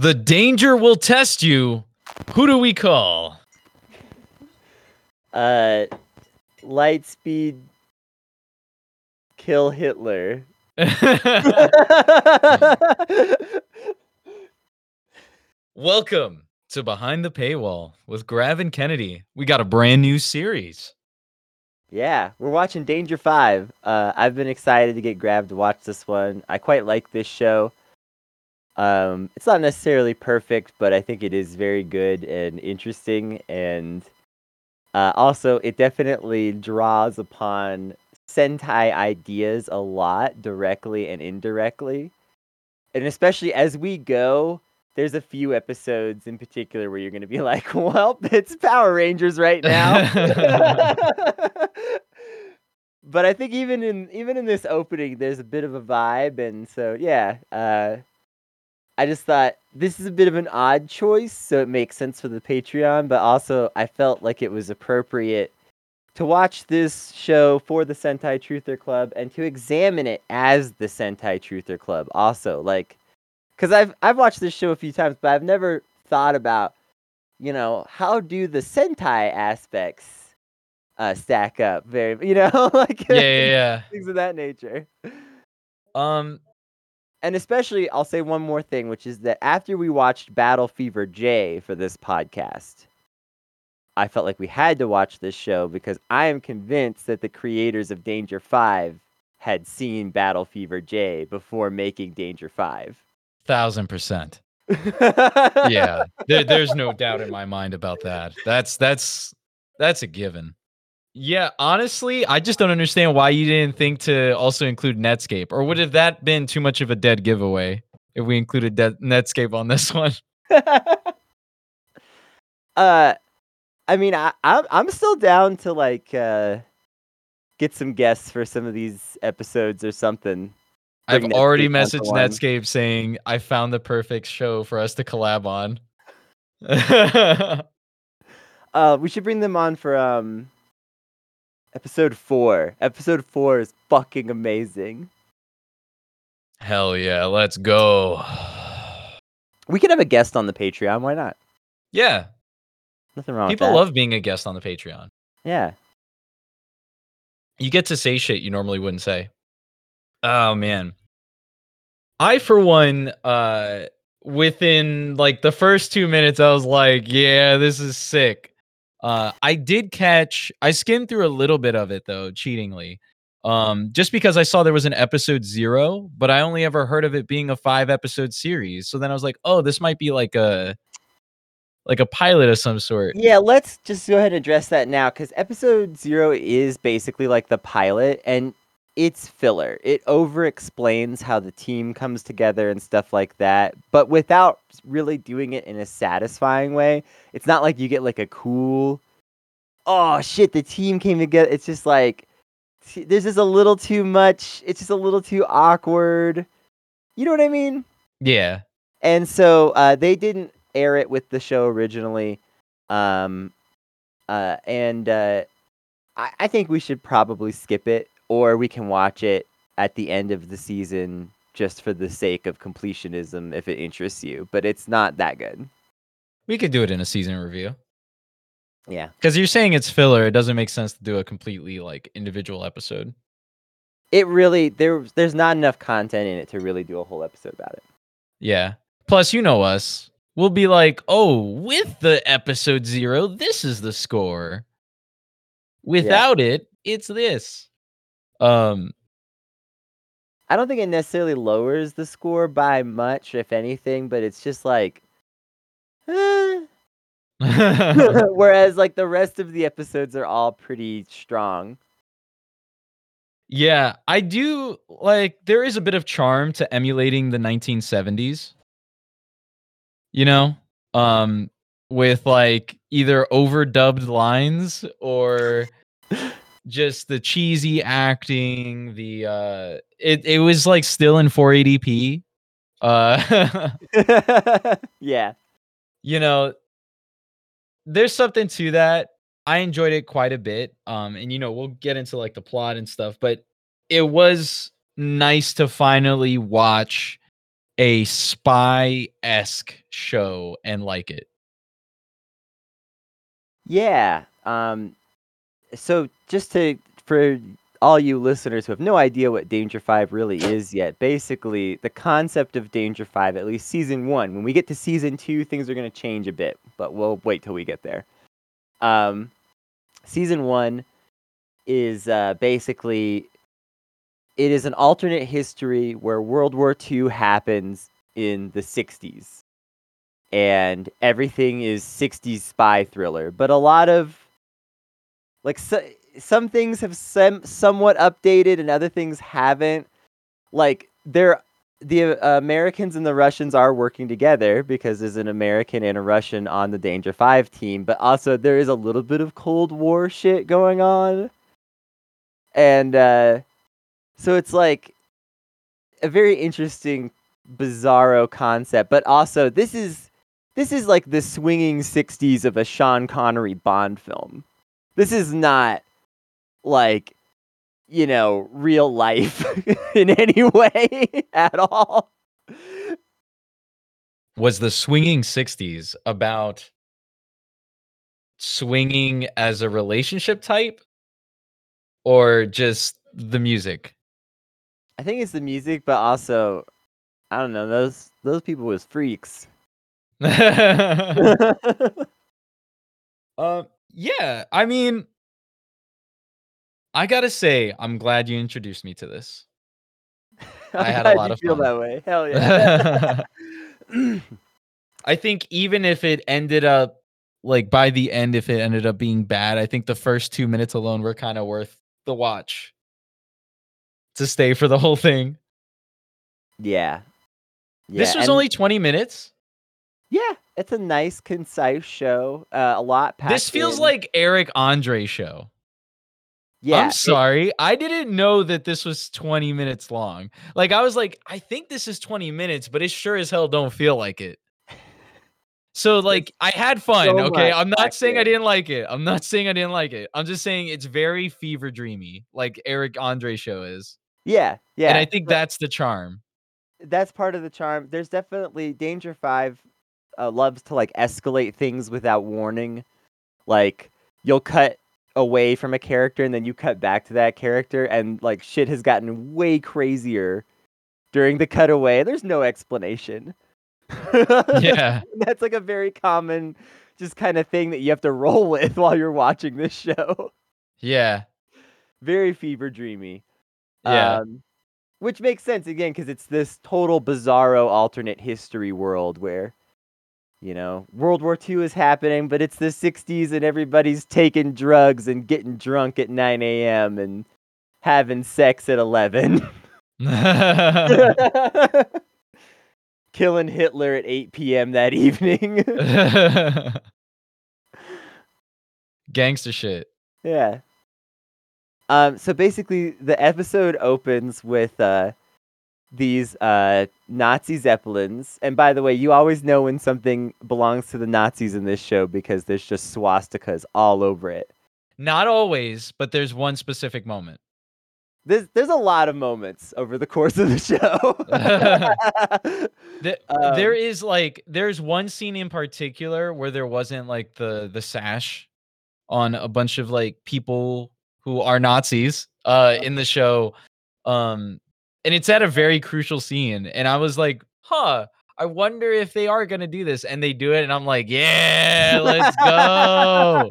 The danger will test you. Who do we call? Lightspeed Kill Hitler. Welcome to Behind the Paywall with Grav and Kennedy. We got a brand new series. Yeah, we're watching Danger 5. I've been excited to get Grav to watch this one. I quite like this show. It's not necessarily perfect, but I think it is very good and interesting. And also, it definitely draws upon Sentai ideas a lot, directly and indirectly. And especially as we go, there's a few episodes in particular where you're going to be like, well, it's Power Rangers right now. But I think even in this opening, there's a bit of a vibe. And so, yeah, I just thought this is a bit of an odd choice, so it makes sense for the Patreon. But also, I felt like it was appropriate to watch this show for the Sentai Truther Club and to examine it as the Sentai Truther Club. Also, like, because I've watched this show a few times, but I've never thought about, you know, how do the Sentai aspects stack up? Very, you know, like yeah. Things of that nature. And especially, I'll say one more thing, which is that after we watched Battle Fever J for this podcast, I felt like we had to watch this show because I am convinced that the creators of Danger 5 had seen Battle Fever J before making Danger 5. 1,000%. Yeah, there's no doubt in my mind about that. That's a given. Yeah, honestly, I just don't understand why you didn't think to also include Netscape. Or would have that been too much of a dead giveaway if we included Netscape on this one? I mean, I'm still down to like get some guests for some of these episodes or something. I've already messaged Netscape saying I found the perfect show for us to collab on. We should bring them on for Episode 4. Episode 4 is fucking amazing. Hell yeah, let's go. We could have a guest on the Patreon, why not? Yeah. Nothing wrong with that. People love being a guest on the Patreon. Yeah. You get to say shit you normally wouldn't say. Oh, man. I, for one, within like the first 2 minutes, I was like, yeah, this is sick. I skimmed through a little bit of it though, cheatingly, just because I saw there was an episode 0, but I only ever heard of it being a 5-episode series. So then I was like, oh, this might be like a pilot of some sort. Yeah. Let's just go ahead and address that now. 'Cause episode 0 is basically like the pilot and it's filler. It over explains how the team comes together and stuff like that, but without really doing it in a satisfying way. It's not like you get like a cool, oh shit, the team came together. It's just like, this is a little too much. It's just a little too awkward. You know what I mean? Yeah. And so they didn't air it with the show originally. I think we should probably skip it. Or we can watch it at the end of the season just for the sake of completionism if it interests you. But it's not that good. We could do it in a season review. Yeah. Because you're saying it's filler. It doesn't make sense to do a completely like individual episode. It really, there's not enough content in it to really do a whole episode about it. Yeah. Plus, you know us. We'll be like, oh, with the episode 0, this is the score. Without it, it's this. I don't think it necessarily lowers the score by much, if anything, but it's just like, whereas like the rest of the episodes are all pretty strong. Yeah, I do like, there is a bit of charm to emulating the 1970s, you know, with like either overdubbed lines or just the cheesy acting, the it was like still in 480p. Yeah. You know, there's something to that. I enjoyed it quite a bit. And you know, we'll get into like the plot and stuff, but it was nice to finally watch a spy-esque show and like it? Yeah. So just to, for all you listeners who have no idea what Danger 5 really is yet, basically the concept of Danger 5, at least season 1, when we get to season 2, things are going to change a bit, but we'll wait till we get there. Season 1 is basically, it is an alternate history where World War II happens in the 60s. And everything is 60s spy thriller. But a lot of, like, some things have somewhat updated and other things haven't. Like, the Americans and the Russians are working together because there's an American and a Russian on the Danger 5 team. But also there is a little bit of Cold War shit going on. And so it's like a very interesting, bizarro concept. But also this is like the swinging 60s of a Sean Connery Bond film. This is not like, you know, real life in any way at all. Was the swinging 60s about swinging as a relationship type or just the music? I think it's the music, but also, I don't know, those people was freaks. Yeah, I mean, I gotta say, I'm glad you introduced me to this. I had a lot of fun. Feel that way. Hell yeah. I think even if it ended up, like, by the end, if it ended up being bad, I think the first 2 minutes alone were kind of worth the watch to stay for the whole thing. Yeah. This was only 20 minutes. Yeah, it's a nice, concise show. A lot packed. This feels like Eric Andre show. Yeah, I'm sorry. I didn't know that this was 20 minutes long. Like, I was like, I think this is 20 minutes, but it sure as hell don't feel like it. So, like, I had fun, so okay? I'm not saying I didn't like it. I'm not saying I didn't like it. I'm just saying it's very fever dreamy, like Eric Andre show is. Yeah. And I think that's the charm. That's part of the charm. There's definitely, Danger 5 loves to, like, escalate things without warning. Like, you'll cut away from a character and then you cut back to that character, and, like, shit has gotten way crazier during the cutaway. There's no explanation. Yeah. That's like a very common just kind of thing that you have to roll with while you're watching this show. Yeah. Very fever dreamy. Yeah. Which makes sense, again, because it's this total bizarro alternate history world where, you know, World War II is happening, but it's the 60s and everybody's taking drugs and getting drunk at 9 a.m. and having sex at 11. Killing Hitler at 8 p.m. that evening. Gangster shit. Yeah. So basically, the episode opens with these Nazi Zeppelins. And by the way, you always know when something belongs to the Nazis in this show because there's just swastikas all over it. Not always, but there's one specific moment. There's a lot of moments over the course of the show. There's one scene in particular where there wasn't, like, the sash on a bunch of, like, people who are Nazis in the show. And it's at a very crucial scene. And I was like, I wonder if they are going to do this. And they do it. And I'm like, yeah, let's go.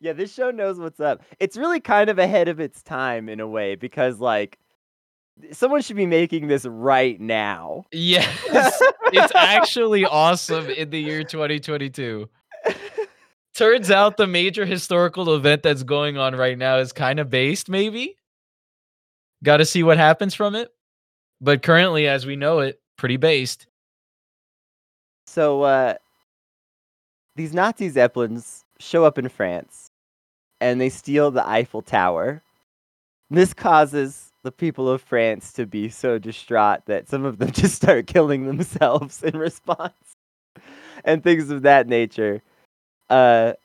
Yeah, this show knows what's up. It's really kind of ahead of its time in a way because, like, someone should be making this right now. Yes, it's actually awesome in the year 2022. Turns out the major historical event that's going on right now is kind of based, maybe. Got to see what happens from it. But currently, as we know it, pretty based. So, these Nazi Zeppelins show up in France, and they steal the Eiffel Tower. This causes the people of France to be so distraught that some of them just start killing themselves in response, and things of that nature. This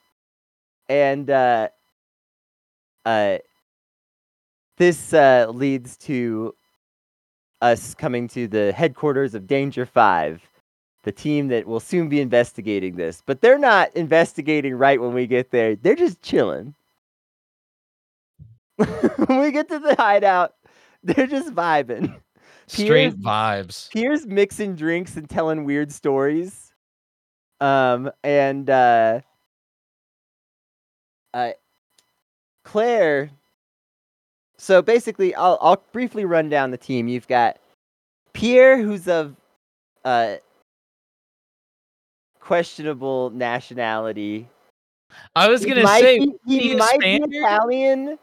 leads to us coming to the headquarters of Danger 5, the team that will soon be investigating this. But they're not investigating right when we get there. They're just chilling. When we get to the hideout, they're just vibing. Straight vibes. Pierre's mixing drinks and telling weird stories. Claire... So basically, I'll briefly run down the team. You've got Pierre, who's of questionable nationality. I was going to say... He might be Italian.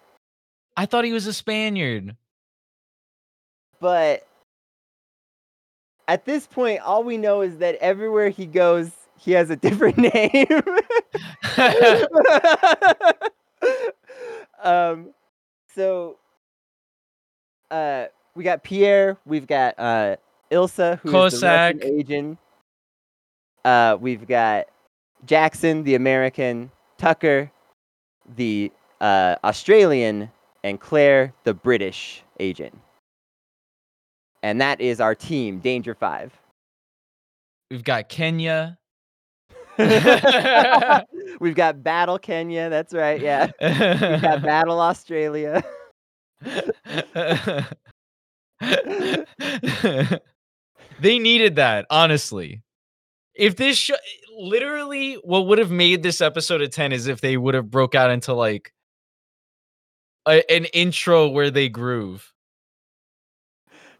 I thought he was a Spaniard. But at this point, all we know is that everywhere he goes, he has a different name. So we got Pierre. We've got Ilsa, who's Cossack. The Russian agent. We've got Jackson, the American. Tucker, the Australian. And Claire, the British agent. And that is our team, Danger 5. We've got Kenya. We've got Battle Kenya, that's right, yeah. We've got Battle Australia. They needed that, honestly. If this literally what would have made this episode a 10 is if they would have broke out into like an intro where they groove.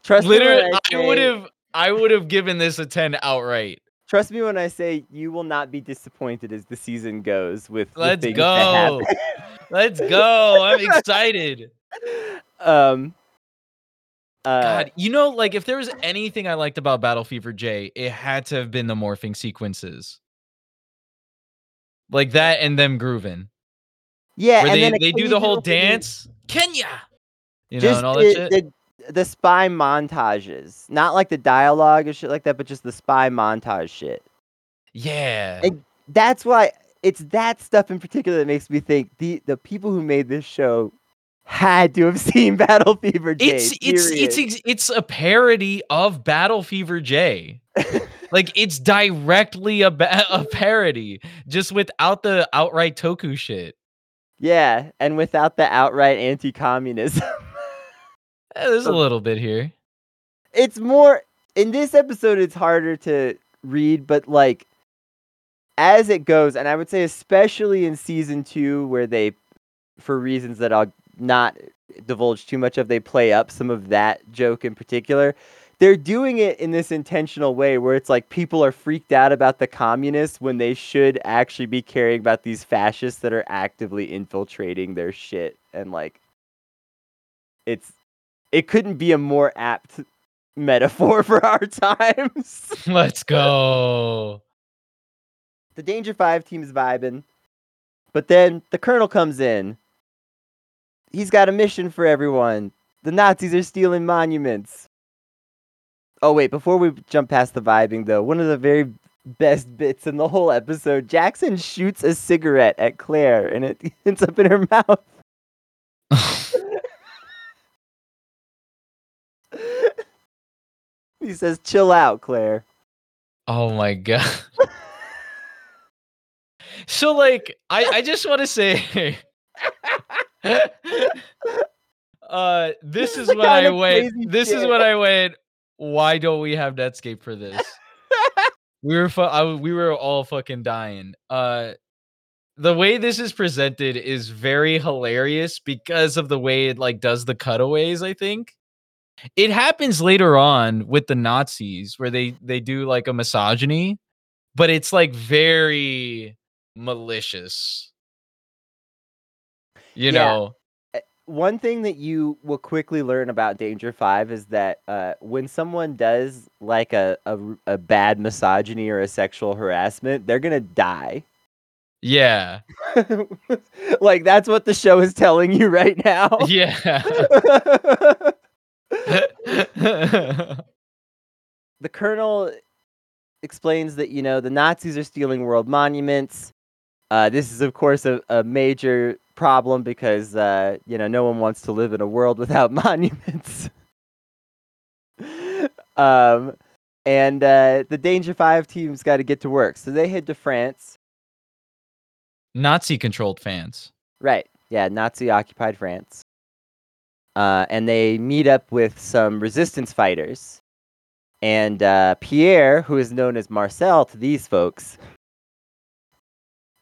Trust literally, me I would have given this a 10 outright. Trust me when I say you will not be disappointed as the season goes with Let's things go. That happen. Let's go. I'm excited. God, you know, like if there was anything I liked about Battle Fever J, it had to have been the morphing sequences. Like that and them grooving. Yeah, where and they do the whole dance. Kenya! You know, and all that shit. The spy montages, not like the dialogue or shit like that, but just the spy montage shit. Yeah. And that's why it's that stuff in particular that makes me think the people who made this show had to have seen Battle Fever J. It's a parody of Battle Fever J. Like it's directly a parody just without the outright toku shit. Yeah. And without the outright anti-communism. There's a little bit here. It's more in this episode. It's harder to read, but like as it goes, and I would say especially in season 2, where they, for reasons that I'll not divulge too much of, they play up some of that joke in particular. They're doing it in this intentional way where it's like people are freaked out about the communists when they should actually be caring about these fascists that are actively infiltrating their shit, and like it's. It couldn't be a more apt metaphor for our times. Let's go. The Danger 5 team's vibing. But then the Colonel comes in. He's got a mission for everyone. The Nazis are stealing monuments. Oh, wait. Before we jump past the vibing, though, one of the very best bits in the whole episode, Jackson shoots a cigarette at Claire, and it ends up in her mouth. He says, chill out, Claire. Oh, my God. So, like, I just want to say, this is when I went, why don't we have Netscape for this? We were all fucking dying. The way this is presented is very hilarious because of the way it, like, does the cutaways, I think. It happens later on with the Nazis where they do like a misogyny, but it's like very malicious. You know, one thing that you will quickly learn about Danger 5 is that when someone does like a bad misogyny or a sexual harassment, they're going to die. Yeah. Like that's what the show is telling you right now. Yeah. The Colonel explains that, you know, the Nazis are stealing world monuments. This is, of course, a major problem because, you know, no one wants to live in a world without monuments. And the Danger 5 team's got to get to work. So they head to France. Nazi-controlled France. Right. Yeah, Nazi-occupied France. And they meet up with some resistance fighters. And Pierre, who is known as Marcel to these folks,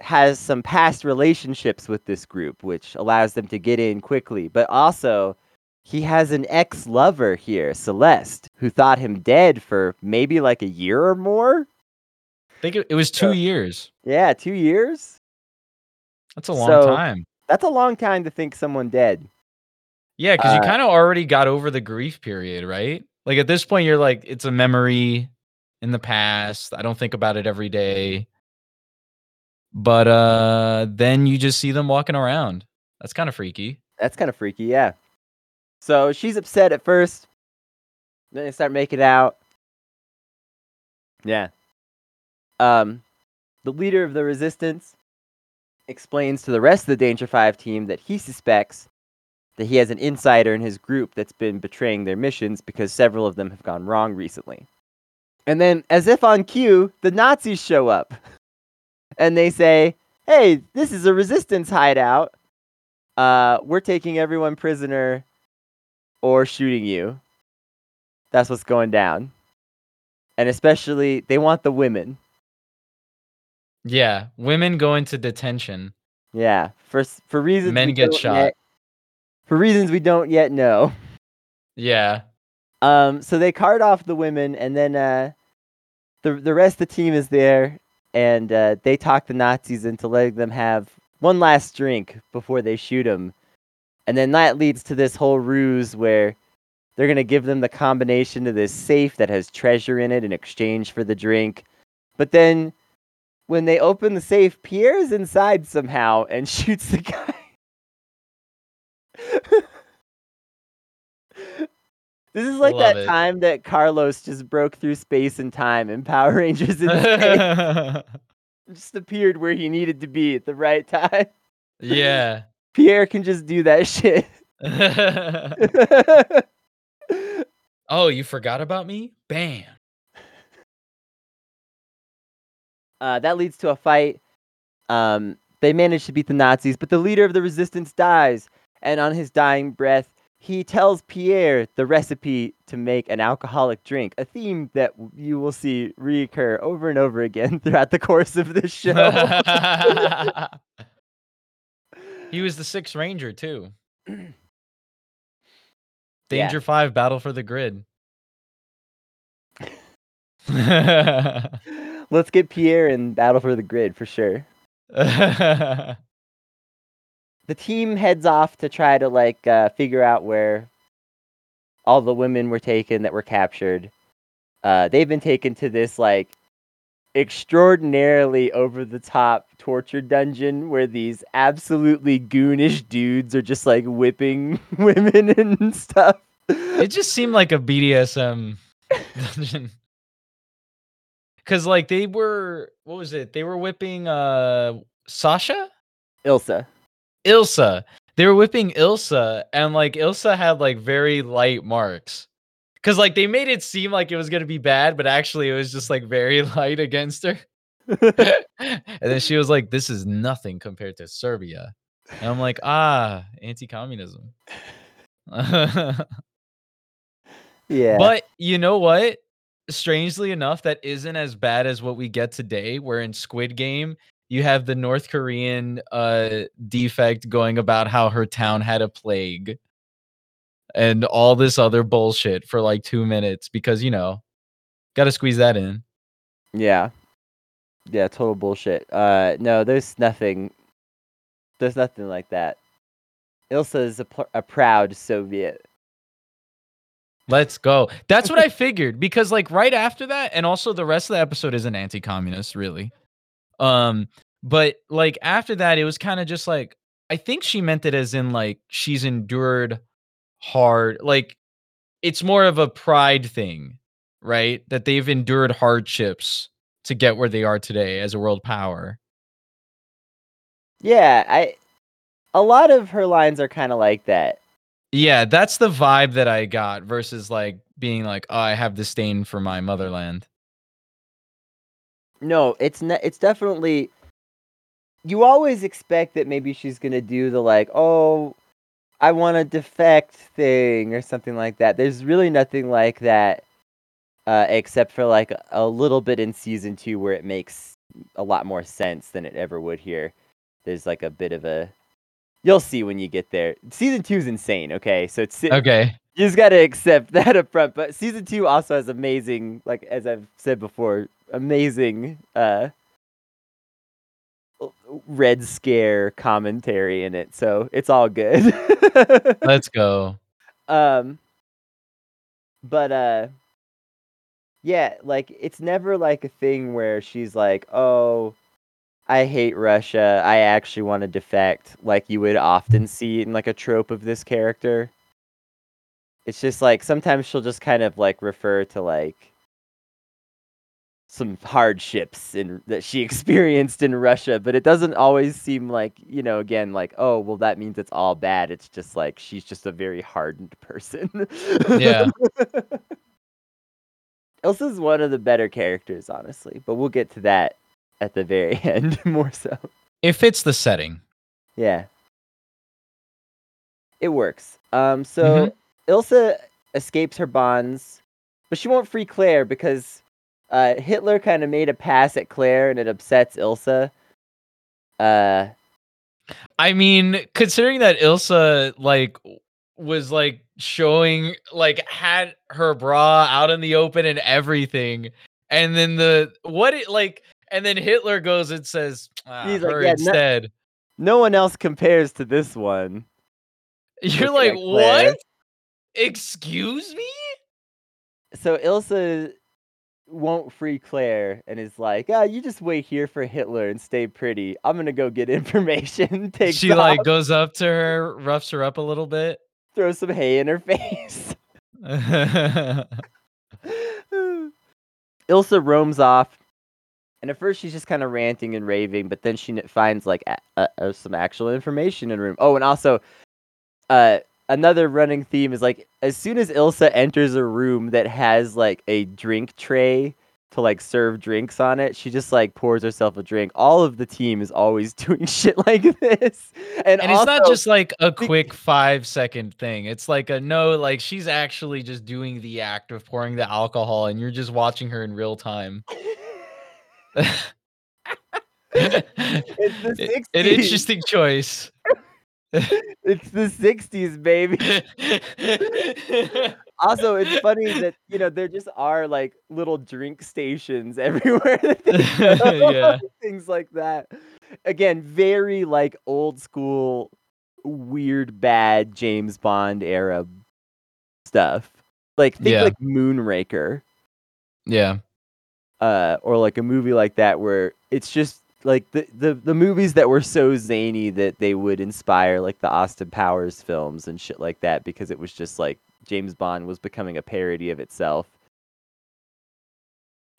has some past relationships with this group, which allows them to get in quickly. But also, he has an ex-lover here, Celeste, who thought him dead for maybe like a year or more. I think it was 2 years. Yeah, 2 years. That's a long time. That's a long time to think someone dead. Yeah, because you kind of already got over the grief period, right? Like, at this point, you're like, it's a memory in the past. I don't think about it every day. But then you just see them walking around. That's kind of freaky. That's kind of freaky, yeah. So she's upset at first. Then they start making out. Yeah. The leader of the resistance explains to the rest of the Danger 5 team that he suspects that he has an insider in his group that's been betraying their missions because several of them have gone wrong recently. And then, as if on cue, the Nazis show up. And they say, hey, this is a resistance hideout. We're taking everyone prisoner or shooting you. That's what's going down. And especially, they want the women. Yeah, women go into detention. Yeah, for reasons men get shot. For reasons we don't yet know. Yeah. So they cart off the women, and then the rest of the team is there. And they talk the Nazis into letting them have one last drink before they shoot them. And then that leads to this whole ruse where they're going to give them the combination to this safe that has treasure in it in exchange for the drink. But then when they open the safe, Pierre's inside somehow and shoots the guy. This is like time that Carlos just broke through space and time and Power Rangers in space just appeared where he needed to be at the right time. Yeah. Pierre can just do that shit. Oh, you forgot about me? Bam. That leads to a fight. They manage to beat the Nazis, but the leader of the resistance dies. And on his dying breath, he tells Pierre the recipe to make an alcoholic drink, a theme that you will see reoccur over and over again throughout the course of this show. He was the Sixth Ranger, too. Danger 5, Battle for the Grid. Let's get Pierre in Battle for the Grid, for sure. The team heads off to try to figure out where all the women were taken that were captured. They've been taken to this extraordinarily over the top torture dungeon where these absolutely goonish dudes are just whipping women and stuff. It just seemed like a BDSM dungeon. Cause they were, what was it? They were whipping Sasha? Ilsa. They were whipping Ilsa, and Ilsa had very light marks. Cause they made it seem like it was gonna be bad, but actually it was just very light against her. And then she was like, this is nothing compared to Serbia. And I'm like, anti-communism. Yeah. But you know what? Strangely enough, that isn't as bad as what we get today, where in Squid Game you have the North Korean defect going about how her town had a plague and all this other bullshit for 2 minutes because, got to squeeze that in. Yeah. Yeah, total bullshit. No, there's nothing. There's nothing like that. Ilsa is a proud Soviet. Let's go. That's what I figured because, right after that, and also the rest of the episode isn't anti-communist, really. But after that, it was kind of just I think she meant it as in she's endured hard, it's more of a pride thing, right? That they've endured hardships to get where they are today as a world power. Yeah, a lot of her lines are kind of like that. Yeah, that's the vibe that I got versus like being like, oh, I have disdain for my motherland. No, it's definitely, you always expect that maybe she's going to do the like, oh, I want to defect thing or something like that. There's really nothing like that except for like a little bit in season 2 where it makes a lot more sense than it ever would here. There's like a bit of a, you'll see when you get there. Season 2 is insane, okay? So it's okay. You just got to accept that up front. But season 2 also has amazing, like as I've said before, amazing Red Scare commentary in it. So it's all good. Let's go. Yeah, like it's never like a thing where she's like, "Oh, I hate Russia. I actually want to defect," like you would often see in like a trope of this character. It's just like sometimes she'll just kind of like refer to like some hardships that she experienced in Russia, but it doesn't always seem like, you know, again, like, oh, well, that means it's all bad. It's just like she's just a very hardened person. Yeah. Elsa's one of the better characters, honestly, but we'll get to that at the very end more so. It fits the setting. Yeah. It works. So Ilsa escapes her bonds, but she won't free Claire because Hitler kind of made a pass at Claire and it upsets Ilsa. I mean, considering that Ilsa like was like showing, like had her bra out in the open and everything, and then and then Hitler goes and says, he's like, yeah, instead. No one else compares to this one. You're like, what? Excuse me? So Ilsa won't free Claire and is like, "Oh, you just wait here for Hitler and stay pretty. I'm gonna go get information." She off. Like goes up to her, roughs her up a little bit, throws some hay in her face. Ilsa roams off, and at first she's just kind of ranting and raving, but then she finds like some actual information in the room. Oh, and also, another running theme is like as soon as Ilsa enters a room that has like a drink tray to like serve drinks on it, she just like pours herself a drink. All of the team is always doing shit like this. And also, it's not just like a quick 5-second thing. It's like she's actually just doing the act of pouring the alcohol and you're just watching her in real time. It's the 60s. An interesting choice. It's the 60s, baby. Also, it's funny that, you know, there just are like little drink stations everywhere. Yeah. Things like that. Again, very like old school, weird, bad James Bond era stuff. Like like Moonraker. Yeah. Or like a movie like that where it's just like the movies that were so zany that they would inspire like the Austin Powers films and shit like that, because it was just like James Bond was becoming a parody of itself.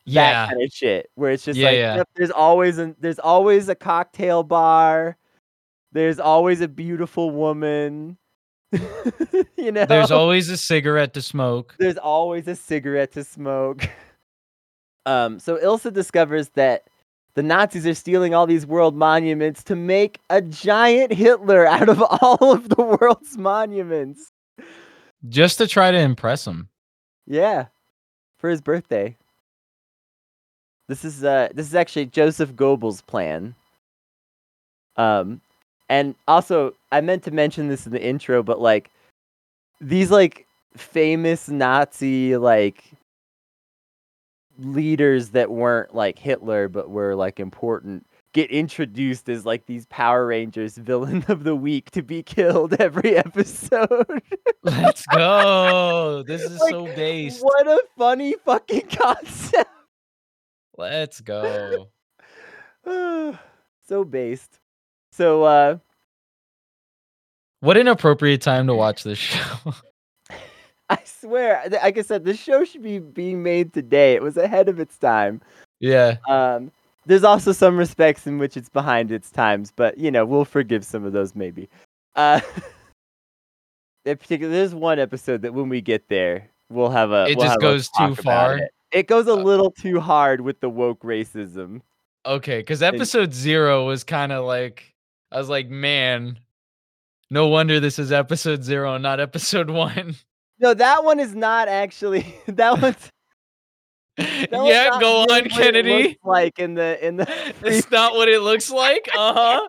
Yeah. That kind of shit where it's just you know, there's always a cocktail bar. There's always a beautiful woman. You know, there's always a cigarette to smoke. So Ilsa discovers that the Nazis are stealing all these world monuments to make a giant Hitler out of all of the world's monuments. Just to try to impress him. Yeah. For his birthday. This is actually Joseph Goebbels' plan. And also, I meant to mention this in the intro, but like these like famous Nazi like leaders that weren't like Hitler but were like important get introduced as like these Power Rangers villain of the week to be killed every episode. Let's go. This is like, so based. What a funny fucking concept. Let's go. So based. So what an appropriate time to watch this show. I swear, like I said, this show should be being made today. It was ahead of its time. Yeah. There's also some respects in which it's behind its times, but, you know, we'll forgive some of those maybe. There's one episode that when we get there, we'll have a. It we'll just goes too far. It goes a little too hard with the woke racism. Okay, because episode 0 was kind of like, I was like, man, no wonder this is episode 0 and not episode 1. No, that one is not actually. That one's. Yeah, go on, Kennedy. Like in the. It's not what it looks like. Uh-huh.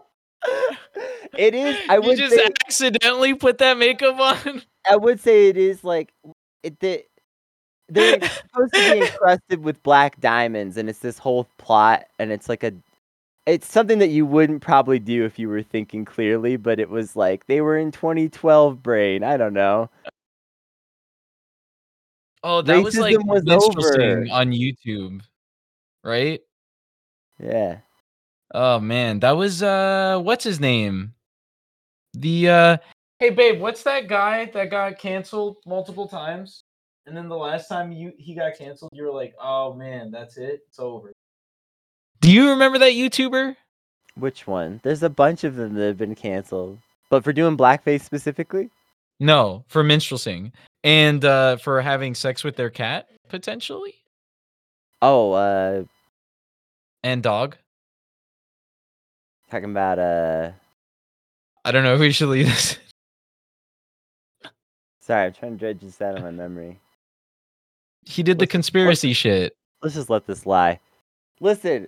It is. I would say, accidentally put that makeup on. I would say it is like it. They're supposed to be encrusted with black diamonds, and it's this whole plot, and it's like it's something that you wouldn't probably do if you were thinking clearly, but it was like they were in 2012 brain. I don't know. Oh, that racism was like interesting on YouTube, right? Yeah. Oh man, that was what's his name? Hey babe, what's that guy that got canceled multiple times? And then the last time he got canceled, you were like, oh man, that's it. It's over. Do you remember that YouTuber? Which one? There's a bunch of them that have been canceled. But for doing blackface specifically? No, for minstrelsing. And for having sex with their cat, potentially? Oh, and dog? Talking about, I don't know if we should leave this. Sorry, I'm trying to dredge this out of my memory. He did the conspiracy shit. Let's just let this lie. Listen,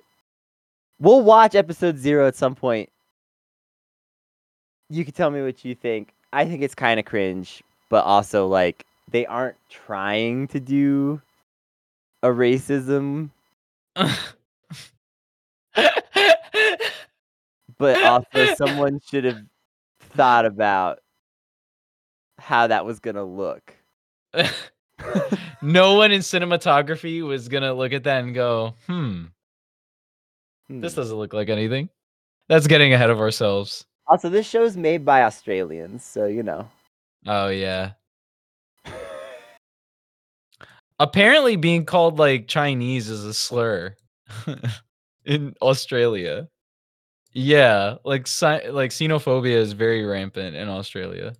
we'll watch episode 0 at some point. You can tell me what you think. I think it's kind of cringe, but also, like, they aren't trying to do a racism. But also, someone should have thought about how that was going to look. No one in cinematography was going to look at that and go, this doesn't look like anything. That's getting ahead of ourselves. Also, this show's made by Australians, so you know. Oh, yeah. Apparently being called, like, Chinese is a slur in Australia. Yeah, like xenophobia is very rampant in Australia.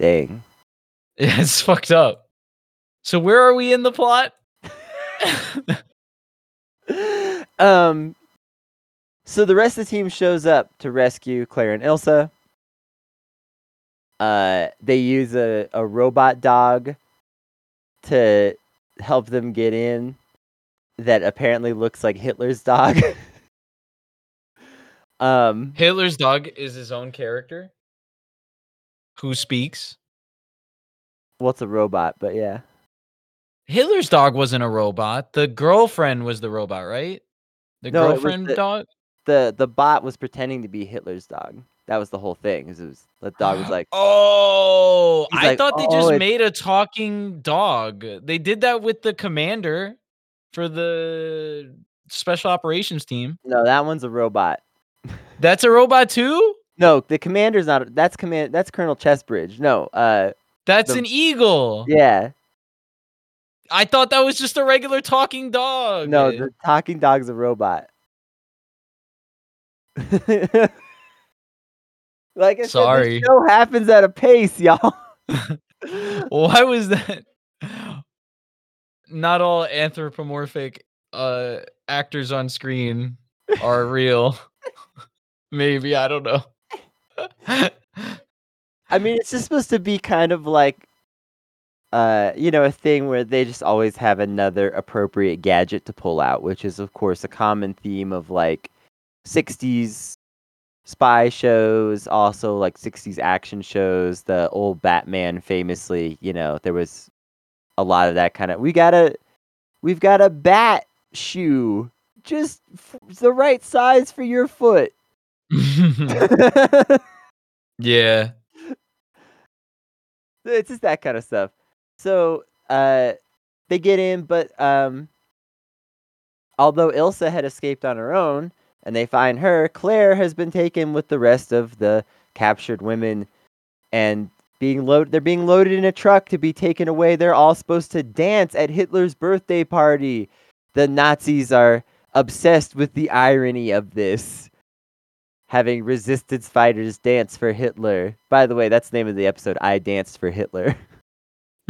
Dang. Yeah, it's fucked up. So where are we in the plot? So the rest of the team shows up to rescue Claire and Elsa. They use a robot dog to help them get in that apparently looks like Hitler's dog. Hitler's dog is his own character? Who speaks? Well, it's a robot, but yeah. Hitler's dog wasn't a robot. The girlfriend was the robot, right? The girlfriend dog? The bot was pretending to be Hitler's dog. That was the whole thing. It was, the dog was like... Oh! I thought they just made a talking dog. They did that with the commander for the special operations team. No, that one's a robot. That's a robot too? No, the commander's not. That's Colonel Chessbridge. No, that's an eagle. Yeah, I thought that was just a regular talking dog. No, the talking dog's a robot. Like I said, the show happens at a pace, y'all. Why was that? Not all anthropomorphic actors on screen are real. Maybe, I don't know. I mean, it's just supposed to be kind of like, a thing where they just always have another appropriate gadget to pull out, which is, of course, a common theme of like 60s spy shows, also like 60s action shows. The old Batman, famously, there was a lot of that kind of. We've got a bat shoe, just the right size for your foot. Yeah, it's just that kind of stuff. So they get in, but although Ilsa had escaped on her own and they find her, Claire has been taken with the rest of the captured women and they're being loaded in a truck to be taken away. They're all supposed to dance at Hitler's birthday party. The Nazis are obsessed with the irony of this. having resistance fighters dance for Hitler. By the way, that's the name of the episode, I Danced for Hitler.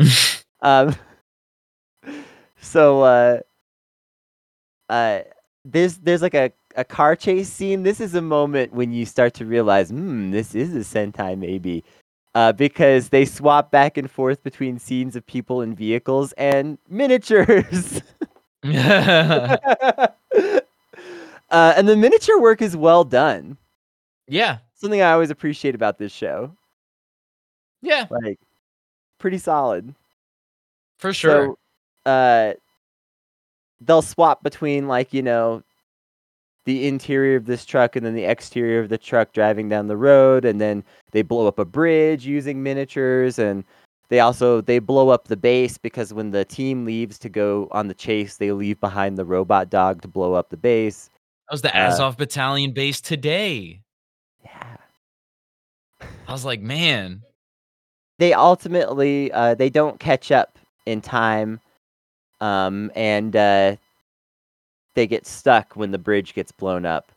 There's like a car chase scene. This is a moment when you start to realize, this is a Sentai maybe. Because they swap back and forth between scenes of people and vehicles and miniatures. And the miniature work is well done. Yeah. Something I always appreciate about this show. Yeah. Like, pretty solid. For sure. So, they'll swap between, like, you know, the interior of this truck and then the exterior of the truck driving down the road, and then they blow up a bridge using miniatures, and they blow up the base, because when the team leaves to go on the chase, they leave behind the robot dog to blow up the base. That was the Azov Battalion base today. Yeah. I was like, man. They ultimately, they don't catch up in time. They get stuck when the bridge gets blown up.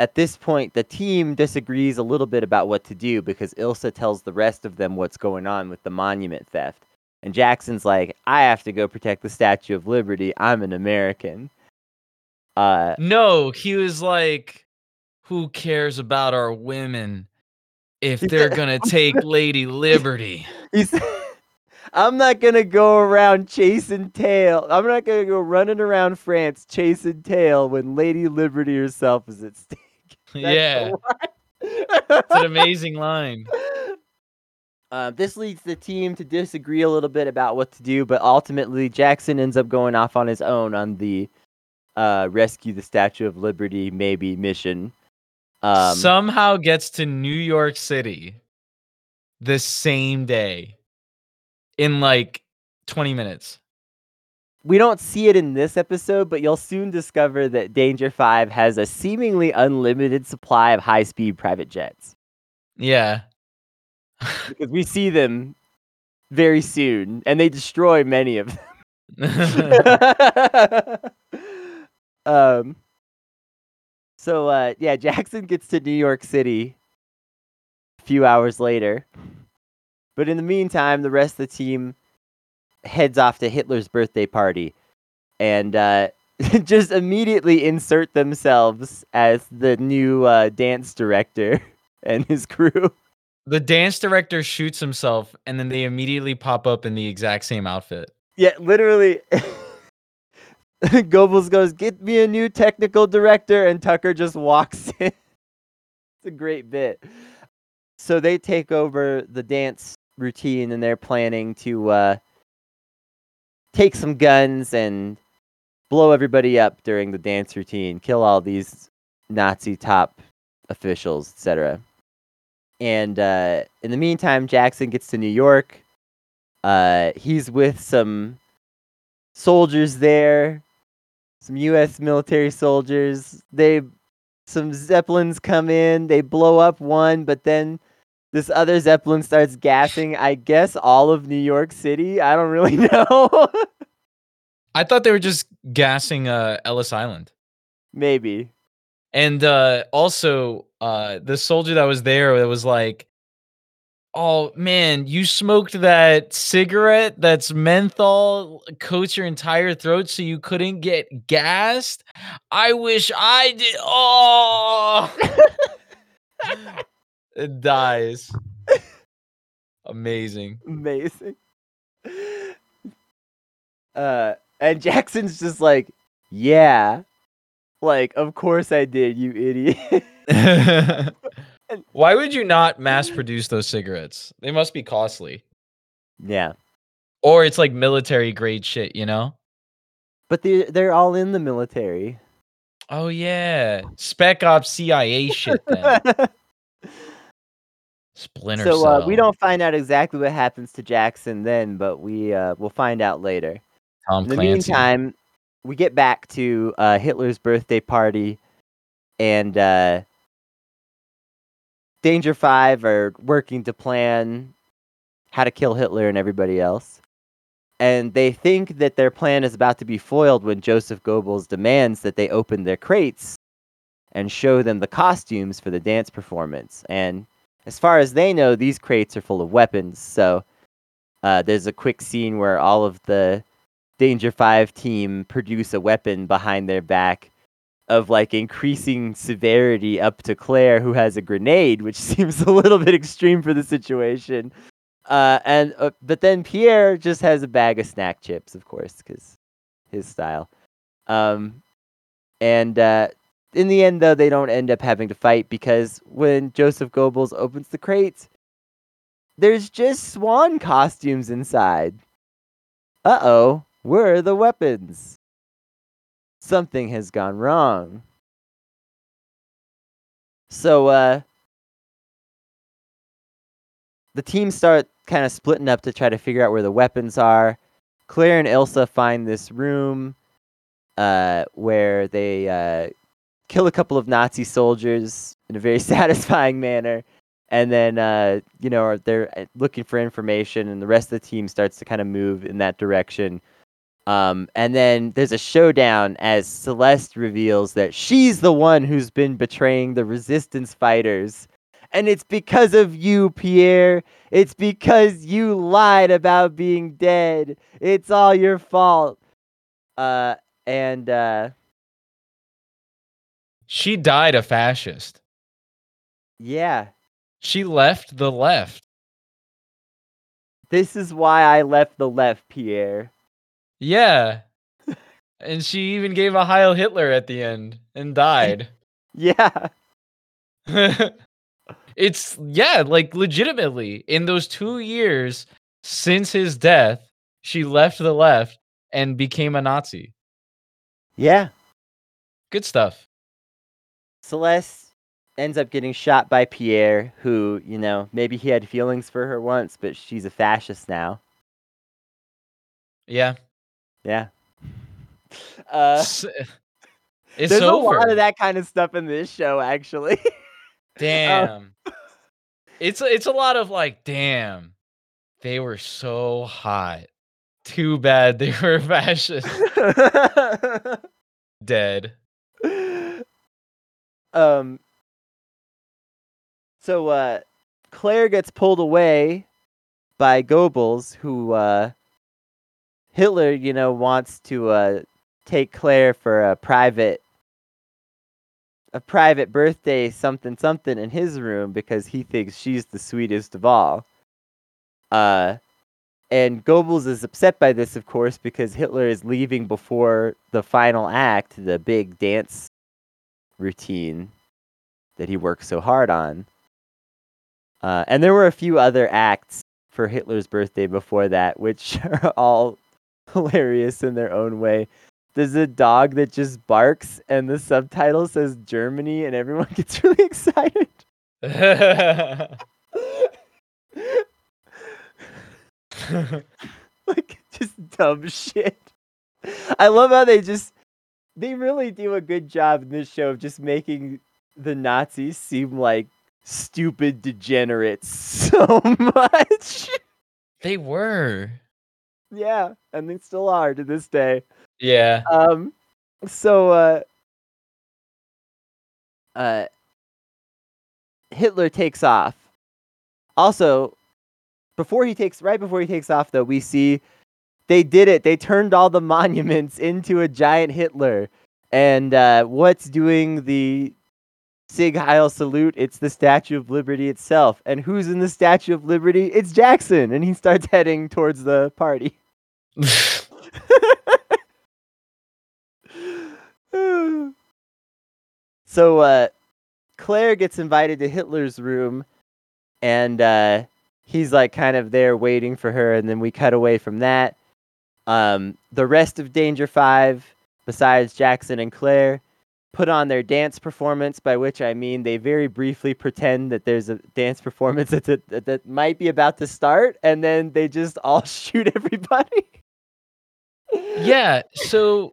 At this point, the team disagrees a little bit about what to do, because Ilsa tells the rest of them what's going on with the monument theft. And Jackson's like, I have to go protect the Statue of Liberty. I'm an American. No, he was like, who cares about our women if they're going to take Lady Liberty? He said, I'm not going to go around chasing tail. I'm not going to go running around France chasing tail when Lady Liberty herself is at stake. That's It's an amazing line. This leads the team to disagree a little bit about what to do, but ultimately Jackson ends up going off on his own on the rescue the Statue of Liberty maybe mission. Somehow gets to New York City the same day. In like 20 minutes. We don't see it in this episode, but you'll soon discover that Danger 5 has a seemingly unlimited supply of high-speed private jets. Yeah. Because we see them very soon, and they destroy many of them. Jackson gets to New York City a few hours later. But in the meantime, the rest of the team heads off to Hitler's birthday party and just immediately insert themselves as the new dance director and his crew. The dance director shoots himself, and then they immediately pop up in the exact same outfit. Yeah, literally. Goebbels goes, get me a new technical director, and Tucker just walks in. It's a great bit. So they take over the dance routine, and they're planning to take some guns and blow everybody up during the dance routine, kill all these Nazi top officials, etc. And in the meantime, Jackson gets to New York. He's with some soldiers there, some U.S. military soldiers. Some Zeppelins come in, they blow up one, but then this other Zeppelin starts gassing, I guess, all of New York City. I don't really know. I thought they were just gassing Ellis Island. Maybe. And also, the soldier that was there that was like, oh, man, you smoked that cigarette that's menthol, coats your entire throat so you couldn't get gassed? I wish I did. Oh! It dies. Amazing. And Jackson's just like, yeah. Like, of course I did, you idiot. Why would you not mass produce those cigarettes? They must be costly. Yeah. Or it's like military grade shit, you know? But they're all in the military. Oh, yeah. Spec Ops CIA shit then. Splinter Cell. So we don't find out exactly what happens to Jackson then, but we'll find out later. Tom Clancy. In the meantime, we get back to Hitler's birthday party, and Danger 5 are working to plan how to kill Hitler and everybody else. And they think that their plan is about to be foiled when Joseph Goebbels demands that they open their crates and show them the costumes for the dance performance. And as far as they know, these crates are full of weapons. So there's a quick scene where all of the Danger 5 team produce a weapon behind their back of like increasing severity up to Claire, who has a grenade, which seems a little bit extreme for the situation. But then Pierre just has a bag of snack chips, of course, because his style. In the end, though, they don't end up having to fight, because when Joseph Goebbels opens the crates, there's just swan costumes inside. Uh-oh, where are the weapons? Something has gone wrong. So, the team start kind of splitting up to try to figure out where the weapons are. Claire and Elsa find this room where they kill a couple of Nazi soldiers in a very satisfying manner. And then, they're looking for information, and the rest of the team starts to kind of move in that direction. And then there's a showdown as Celeste reveals that she's the one who's been betraying the resistance fighters. And it's because of you, Pierre. It's because you lied about being dead. It's all your fault. She died a fascist. Yeah. She left the left. This is why I left the left, Pierre. Yeah. And she even gave a Heil Hitler at the end and died. Yeah. It's, yeah, like, legitimately, in those 2 years since his death, she left the left and became a Nazi. Yeah. Good stuff. Celeste ends up getting shot by Pierre, who, maybe he had feelings for her once, but she's a fascist now. Yeah. Yeah. There's over. A lot of that kind of stuff in this show, actually. Damn. It's a lot of like, damn, they were so hot. Too bad they were fascist. Dead. So Claire gets pulled away by Goebbels, who Hitler, wants to take Claire for a private birthday something in his room, because he thinks she's the sweetest of all. And Goebbels is upset by this, of course, because Hitler is leaving before the final act, the big dance routine that he worked so hard on. And there were a few other acts for Hitler's birthday before that, which are all hilarious in their own way. There's a dog that just barks, and the subtitle says Germany, and everyone gets really excited. Like, just dumb shit. I love how they really do a good job in this show of just making the Nazis seem like stupid degenerates so much. They were. Yeah, and they still are to this day. Yeah. So Hitler takes off. Also, right before he takes off, though, we see they did it. They turned all the monuments into a giant Hitler. And what's doing the Sig Heil salute? It's the Statue of Liberty itself. And who's in the Statue of Liberty? It's Jackson. And he starts heading towards the party. So Claire gets invited to Hitler's room, and he's like kind of there waiting for her, and then we cut away from that. The rest of Danger 5, besides Jackson and Claire, put on their dance performance, by which I mean they very briefly pretend that there's a dance performance that might be about to start, and then they just all shoot everybody. Yeah, so...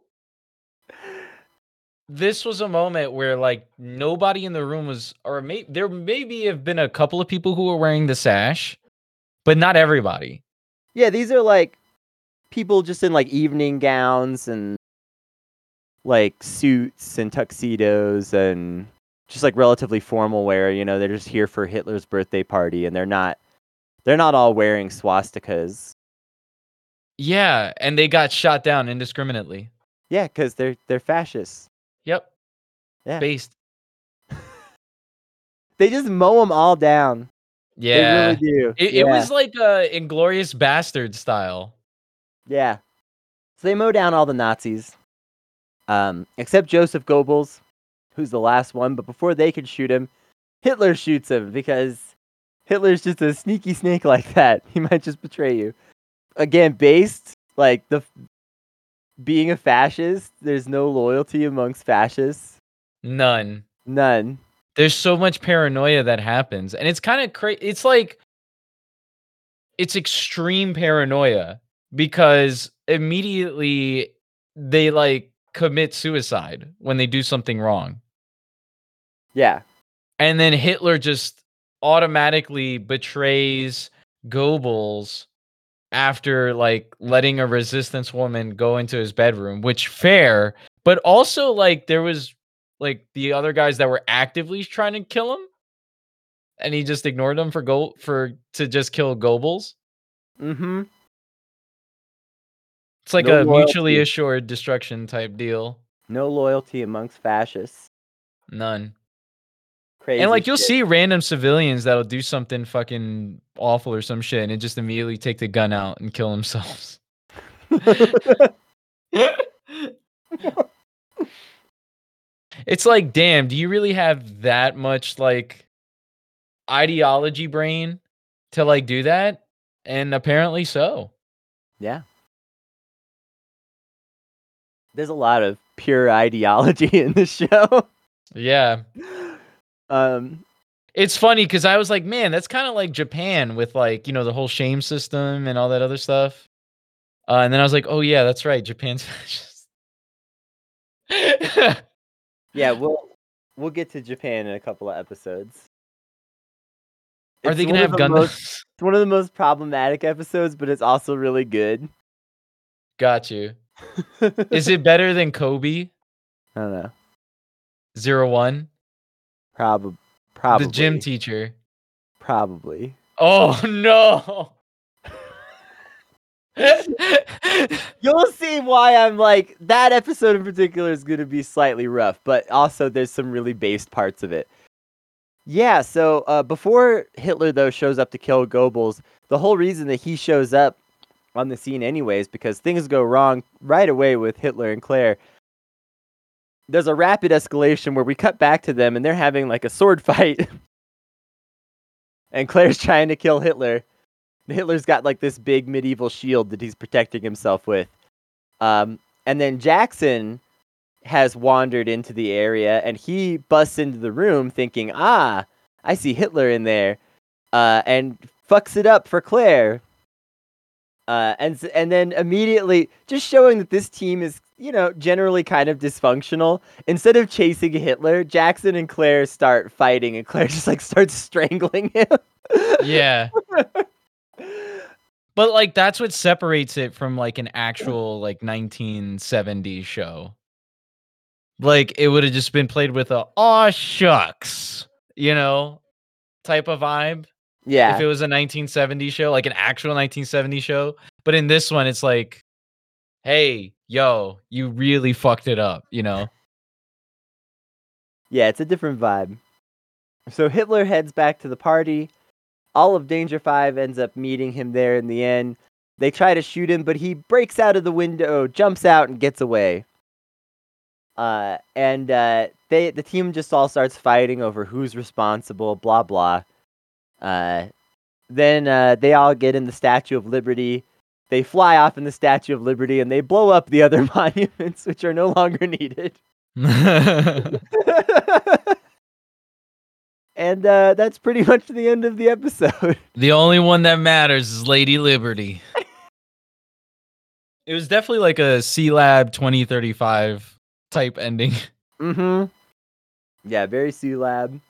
This was a moment where, like, nobody in the room was... or there maybe have been a couple of people who were wearing the sash, but not everybody. Yeah, these are, like, people just in, like, evening gowns and, like suits and tuxedos and just like relatively formal wear. You know, they're just here for Hitler's birthday party, and they're not all wearing swastikas. Yeah, and they got shot down indiscriminately. Yeah, because they're fascists. Yep. Yeah. Based. They just mow them all down. Yeah. They really do. It was like Inglourious Basterd style. Yeah. So they mow down all the Nazis. Except Joseph Goebbels, who's the last one. But before they can shoot him, Hitler shoots him, because Hitler's just a sneaky snake like that. He might just betray you. Again, based, like, being a fascist, there's no loyalty amongst fascists. None. There's so much paranoia that happens. And it's kind of crazy. It's like, it's extreme paranoia, because immediately they like commit suicide when they do something wrong. Yeah. And then Hitler just automatically betrays Goebbels after like letting a resistance woman go into his bedroom, which fair, but also like there was like the other guys that were actively trying to kill him, and he just ignored them to just kill Goebbels. Mm-hmm. It's like no a loyalty. Mutually assured destruction type deal. No loyalty amongst fascists. None. Crazy. And like you'll see random civilians that'll do something fucking awful or some shit, and it just immediately take the gun out and kill themselves. It's like, damn, do you really have that much like ideology brain to like do that? And apparently so. Yeah. There's a lot of pure ideology in this show. Yeah. It's funny because I was like, man, that's kind of like Japan with like, you know, the whole shame system and all that other stuff. And then I was like, oh, yeah, that's right. Japan's fascist. Yeah, we'll get to Japan in a couple of episodes. Are they going to have guns? It's one of the most problematic episodes, but it's also really good. Got you. Is it better than Kobe? I don't know. 01? Probably. The gym teacher. Probably. Oh, no. You'll see why I'm like, that episode in particular is going to be slightly rough, but also there's some really based parts of it. Yeah, so before Hitler, though, shows up to kill Goebbels, the whole reason that he shows up on the scene anyways, because things go wrong right away with Hitler and Claire. There's a rapid escalation where we cut back to them and they're having like a sword fight. And Claire's trying to kill Hitler. And Hitler's got like this big medieval shield that he's protecting himself with. And then Jackson has wandered into the area and he busts into the room thinking, I see Hitler in there. And fucks it up for Claire. And then immediately, just showing that this team is, you know, generally kind of dysfunctional. Instead of chasing Hitler, Jackson and Claire start fighting, and Claire just, like, starts strangling him. Yeah. But, like, that's what separates it from, like, an actual, like, 1970s show. Like, it would have just been played with a, aw, shucks, you know, type of vibe. Yeah. If it was a 1970 show, like an actual 1970 show. But in this one, it's like, hey, yo, you really fucked it up, you know? Yeah, it's a different vibe. So Hitler heads back to the party. All of Danger 5 ends up meeting him there in the end. They try to shoot him, but he breaks out of the window, jumps out, and gets away. The team just all starts fighting over who's responsible, blah, blah. Then they all get in the Statue of Liberty. They fly off in the Statue of Liberty and they blow up the other monuments, which are no longer needed. And that's pretty much the end of the episode. The only one that matters is Lady Liberty. It was definitely like a Sealab 2035 type ending. Mm-hmm. Yeah, very Sealab.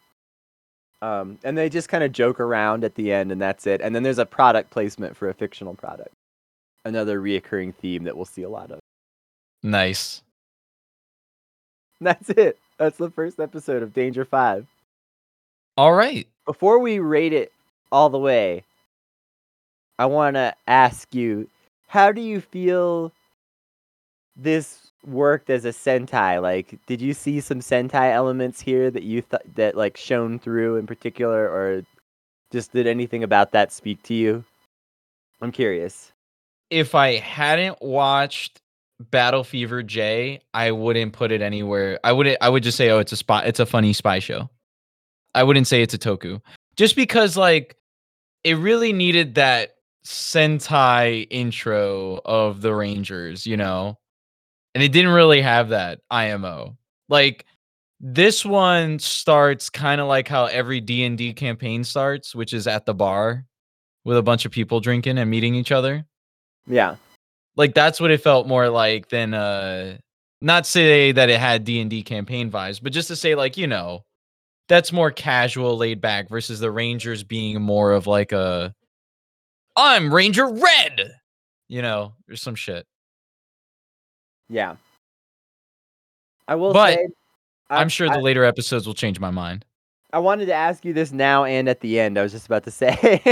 And they just kind of joke around at the end, and that's it. And then there's a product placement for a fictional product. Another reoccurring theme that we'll see a lot of. Nice. That's it. That's the first episode of Danger 5. All right. Before we rate it all the way, I want to ask you, how do you feel this worked as a Sentai? Like, did you see some Sentai elements here that you that like shone through in particular, or just did anything about that speak to you? I'm curious. If I hadn't watched Battle Fever J, I wouldn't put it anywhere. I would just say, oh, it's a spy. It's a funny spy show. I wouldn't say it's a toku, just because like it really needed that Sentai intro of the Rangers, you know, and it didn't really have that IMO. Like this one starts kind of like how every D&D campaign starts, which is at the bar with a bunch of people drinking and meeting each other. Yeah. Like that's what it felt more like than not say that it had D&D campaign vibes, but just to say like, you know, that's more casual, laid back versus the Rangers being more of like a I'm Ranger Red, you know, or some shit. Yeah. I will say I'm sure the later episodes will change my mind. I wanted to ask you this now and at the end. I was just about to say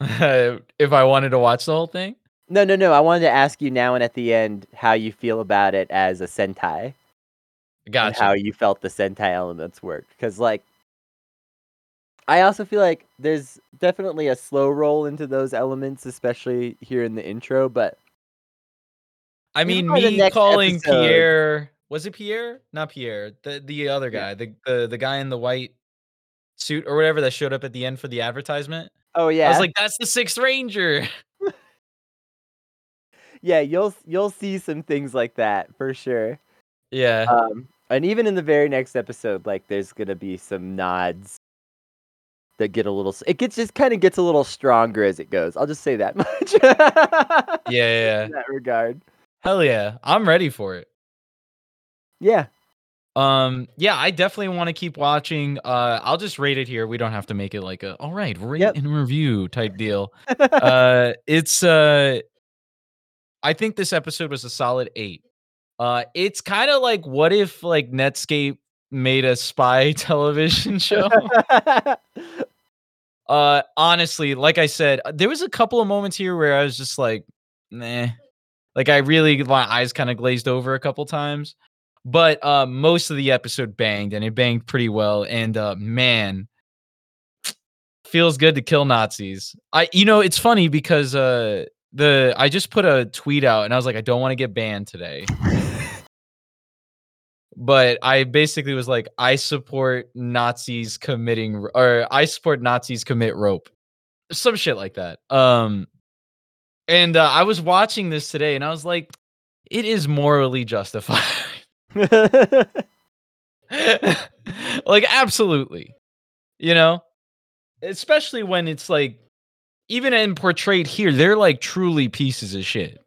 if I wanted to watch the whole thing? No. I wanted to ask you now and at the end how you feel about it as a Sentai. Gotcha. And how you felt the Sentai elements worked. Because, like, I also feel like there's definitely a slow roll into those elements, especially here in the intro, but... I mean, me calling episode... Pierre... Was it Pierre? Not Pierre. The other guy. The guy in the white suit or whatever that showed up at the end for the advertisement. Oh, yeah. I was like, that's the Sixth Ranger. Yeah, you'll see some things like that for sure. Yeah. And even in the very next episode, like, there's going to be some nods that get a little... It gets just kind of gets a little stronger as it goes. I'll just say that much. Yeah. In that regard. Hell yeah. I'm ready for it. Yeah. Yeah, I definitely want to keep watching. I'll just rate it here. We don't have to make it like a all right, rate and review type deal. I think this episode was a solid 8. It's kind of like what if like Netscape made a spy television show? Honestly, like I said, there was a couple of moments here where I was just like, nah. Like my eyes kind of glazed over a couple times. But most of the episode banged, and it banged pretty well. And man, feels good to kill Nazis. It's funny because I just put a tweet out, and I was like, I don't want to get banned today. But I basically was like, I support Nazis commit rope, some shit like that. I was watching this today, and I was like, it is morally justified. Like absolutely, you know, especially when it's like even in portrayed here, they're like truly pieces of shit.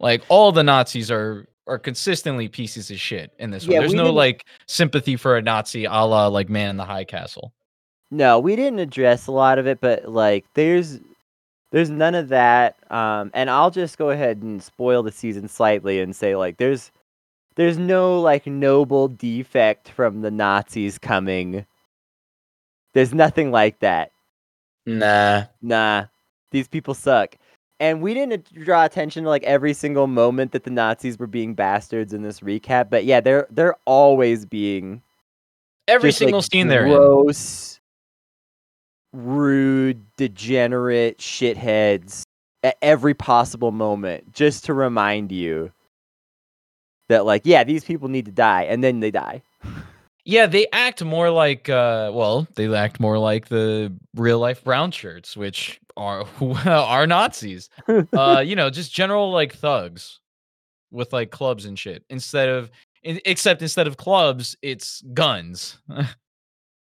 Like all the Nazis are consistently pieces of shit in this one. There's no like sympathy for a Nazi a la like Man in the High Castle. No, we didn't address a lot of it, but like there's none of that. And I'll just go ahead and spoil the season slightly and say like there's no, like, noble defect from the Nazis coming. There's nothing like that. Nah. These people suck. And we didn't draw attention to, like, every single moment that the Nazis were being bastards in this recap. But, yeah, they're always being... Every single scene they're in. Gross, rude, degenerate shitheads at every possible moment. Just to remind you. That like, yeah, these people need to die, and then they die. Yeah, they act more like, the real life brown shirts, which are Nazis. You know, just general like thugs with like clubs and shit. Instead of clubs, it's guns.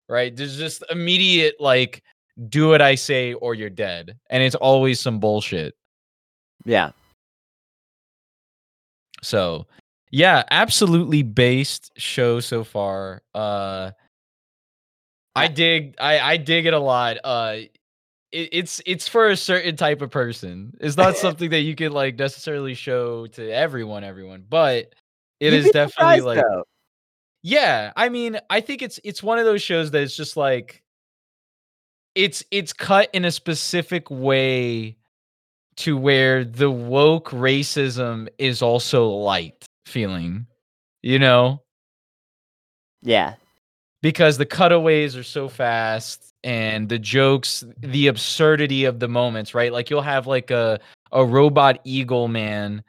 Right? There's just immediate like, do what I say or you're dead, and it's always some bullshit. Yeah. So. Yeah, absolutely based show so far. I dig it a lot. It's for a certain type of person. It's not something that you can like necessarily show to everyone, but It is definitely like, though. Yeah. I mean, I think it's one of those shows that it's just like, it's cut in a specific way to where the woke racism is also light feeling, you know? Yeah. Because the cutaways are so fast and the jokes, the absurdity of the moments, right? Like you'll have like a robot eagle man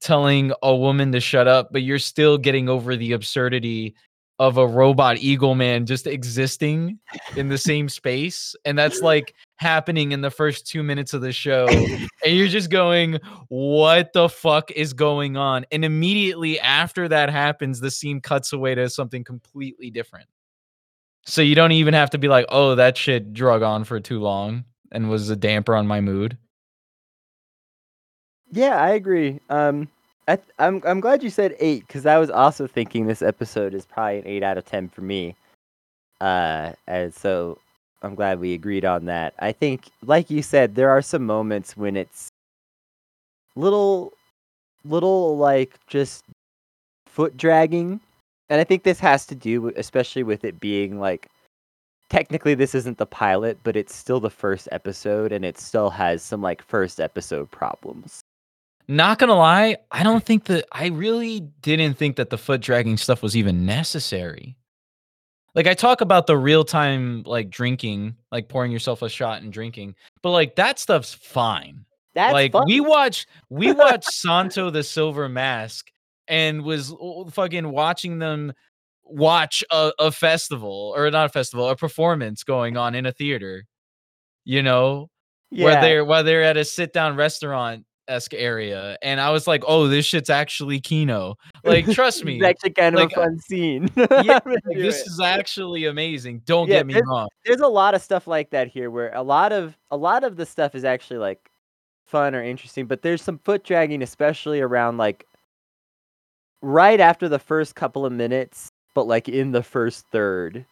telling a woman to shut up, but you're still getting over the absurdity of a robot eagle man just existing in the same space. And that's like happening in the first 2 minutes of the show. And you're just going, what the fuck is going on? And immediately after that happens, the scene cuts away to something completely different. So you don't even have to be like, oh, that shit drug on for too long and was a damper on my mood. Yeah, I agree. I'm glad you said 8 because I was also thinking this episode is probably an 8 out of 10 for me. And so I'm glad we agreed on that. I think, like you said, there are some moments when it's little like just foot dragging, and I think this has to do, especially with it being like technically this isn't the pilot, but it's still the first episode, and it still has some like first episode problems. Not gonna lie, I really didn't think that the foot dragging stuff was even necessary. Like I talk about the real time, like drinking, like pouring yourself a shot and drinking, but like that stuff's fine. That's like fun. we watched Santo the Silver Mask and was fucking watching them watch a festival, or not a festival, a performance going on in a theater. You know, yeah. where they're at a sit down restaurant esque area, and I was like, oh, this shit's actually Kino. Like, trust me, it's actually kind of like a fun scene. Yeah, like, this is actually amazing. Don't get me wrong. There's a lot of stuff like that here where a lot of the stuff is actually like fun or interesting, but there's some foot dragging, especially around like right after the first couple of minutes, but like in the first third.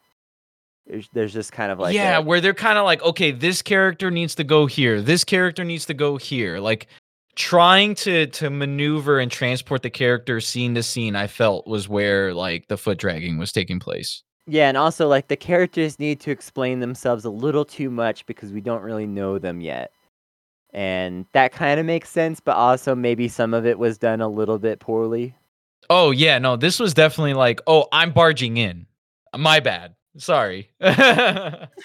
There's just kind of like... Yeah, where they're kind of like, okay, this character needs to go here. This character needs to go here. Like, trying to maneuver and transport the character scene to scene, I felt, was where, like, the foot dragging was taking place. Yeah, and also, like, the characters need to explain themselves a little too much because we don't really know them yet. And that kind of makes sense, but also maybe some of it was done a little bit poorly. Oh, yeah, no, this was definitely like, oh, I'm barging in. My bad. Sorry. As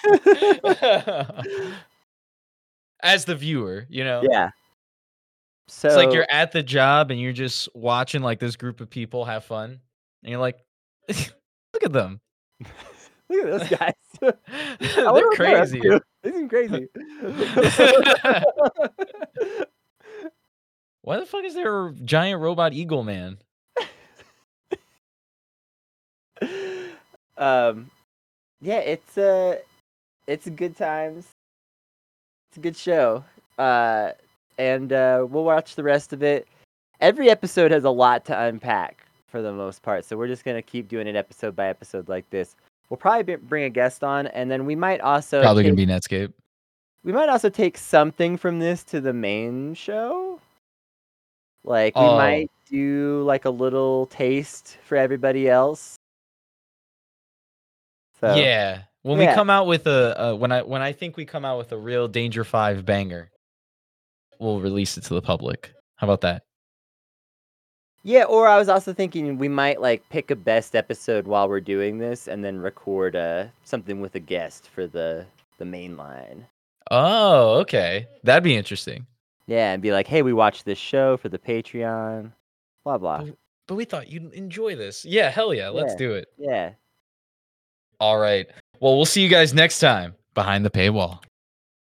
the viewer, you know? Yeah. So it's like you're at the job and you're just watching like this group of people have fun. And you're like, look at them. Look at those guys. They're crazy. They seem crazy. Why the fuck is there a giant robot eagle man? Yeah, it's a good times. It's a good show. And we'll watch the rest of it. Every episode has a lot to unpack for the most part, so we're just going to keep doing it episode by episode like this. We'll probably bring a guest on, and then we might also... Probably going to be Netscape. We might also take something from this to the main show. Like, we might do, like, a little taste for everybody else. So, yeah, when we come out with when I think we come out with a real Danger 5 banger, we'll release it to the public. How about that? Yeah, or I was also thinking we might like pick a best episode while we're doing this, and then record something with a guest for the main line. Oh, okay, that'd be interesting. Yeah, and be like, hey, we watched this show for the Patreon, blah blah. But we thought you'd enjoy this. Yeah, hell yeah, let's do it. Yeah. All right. Well, we'll see you guys next time behind the paywall.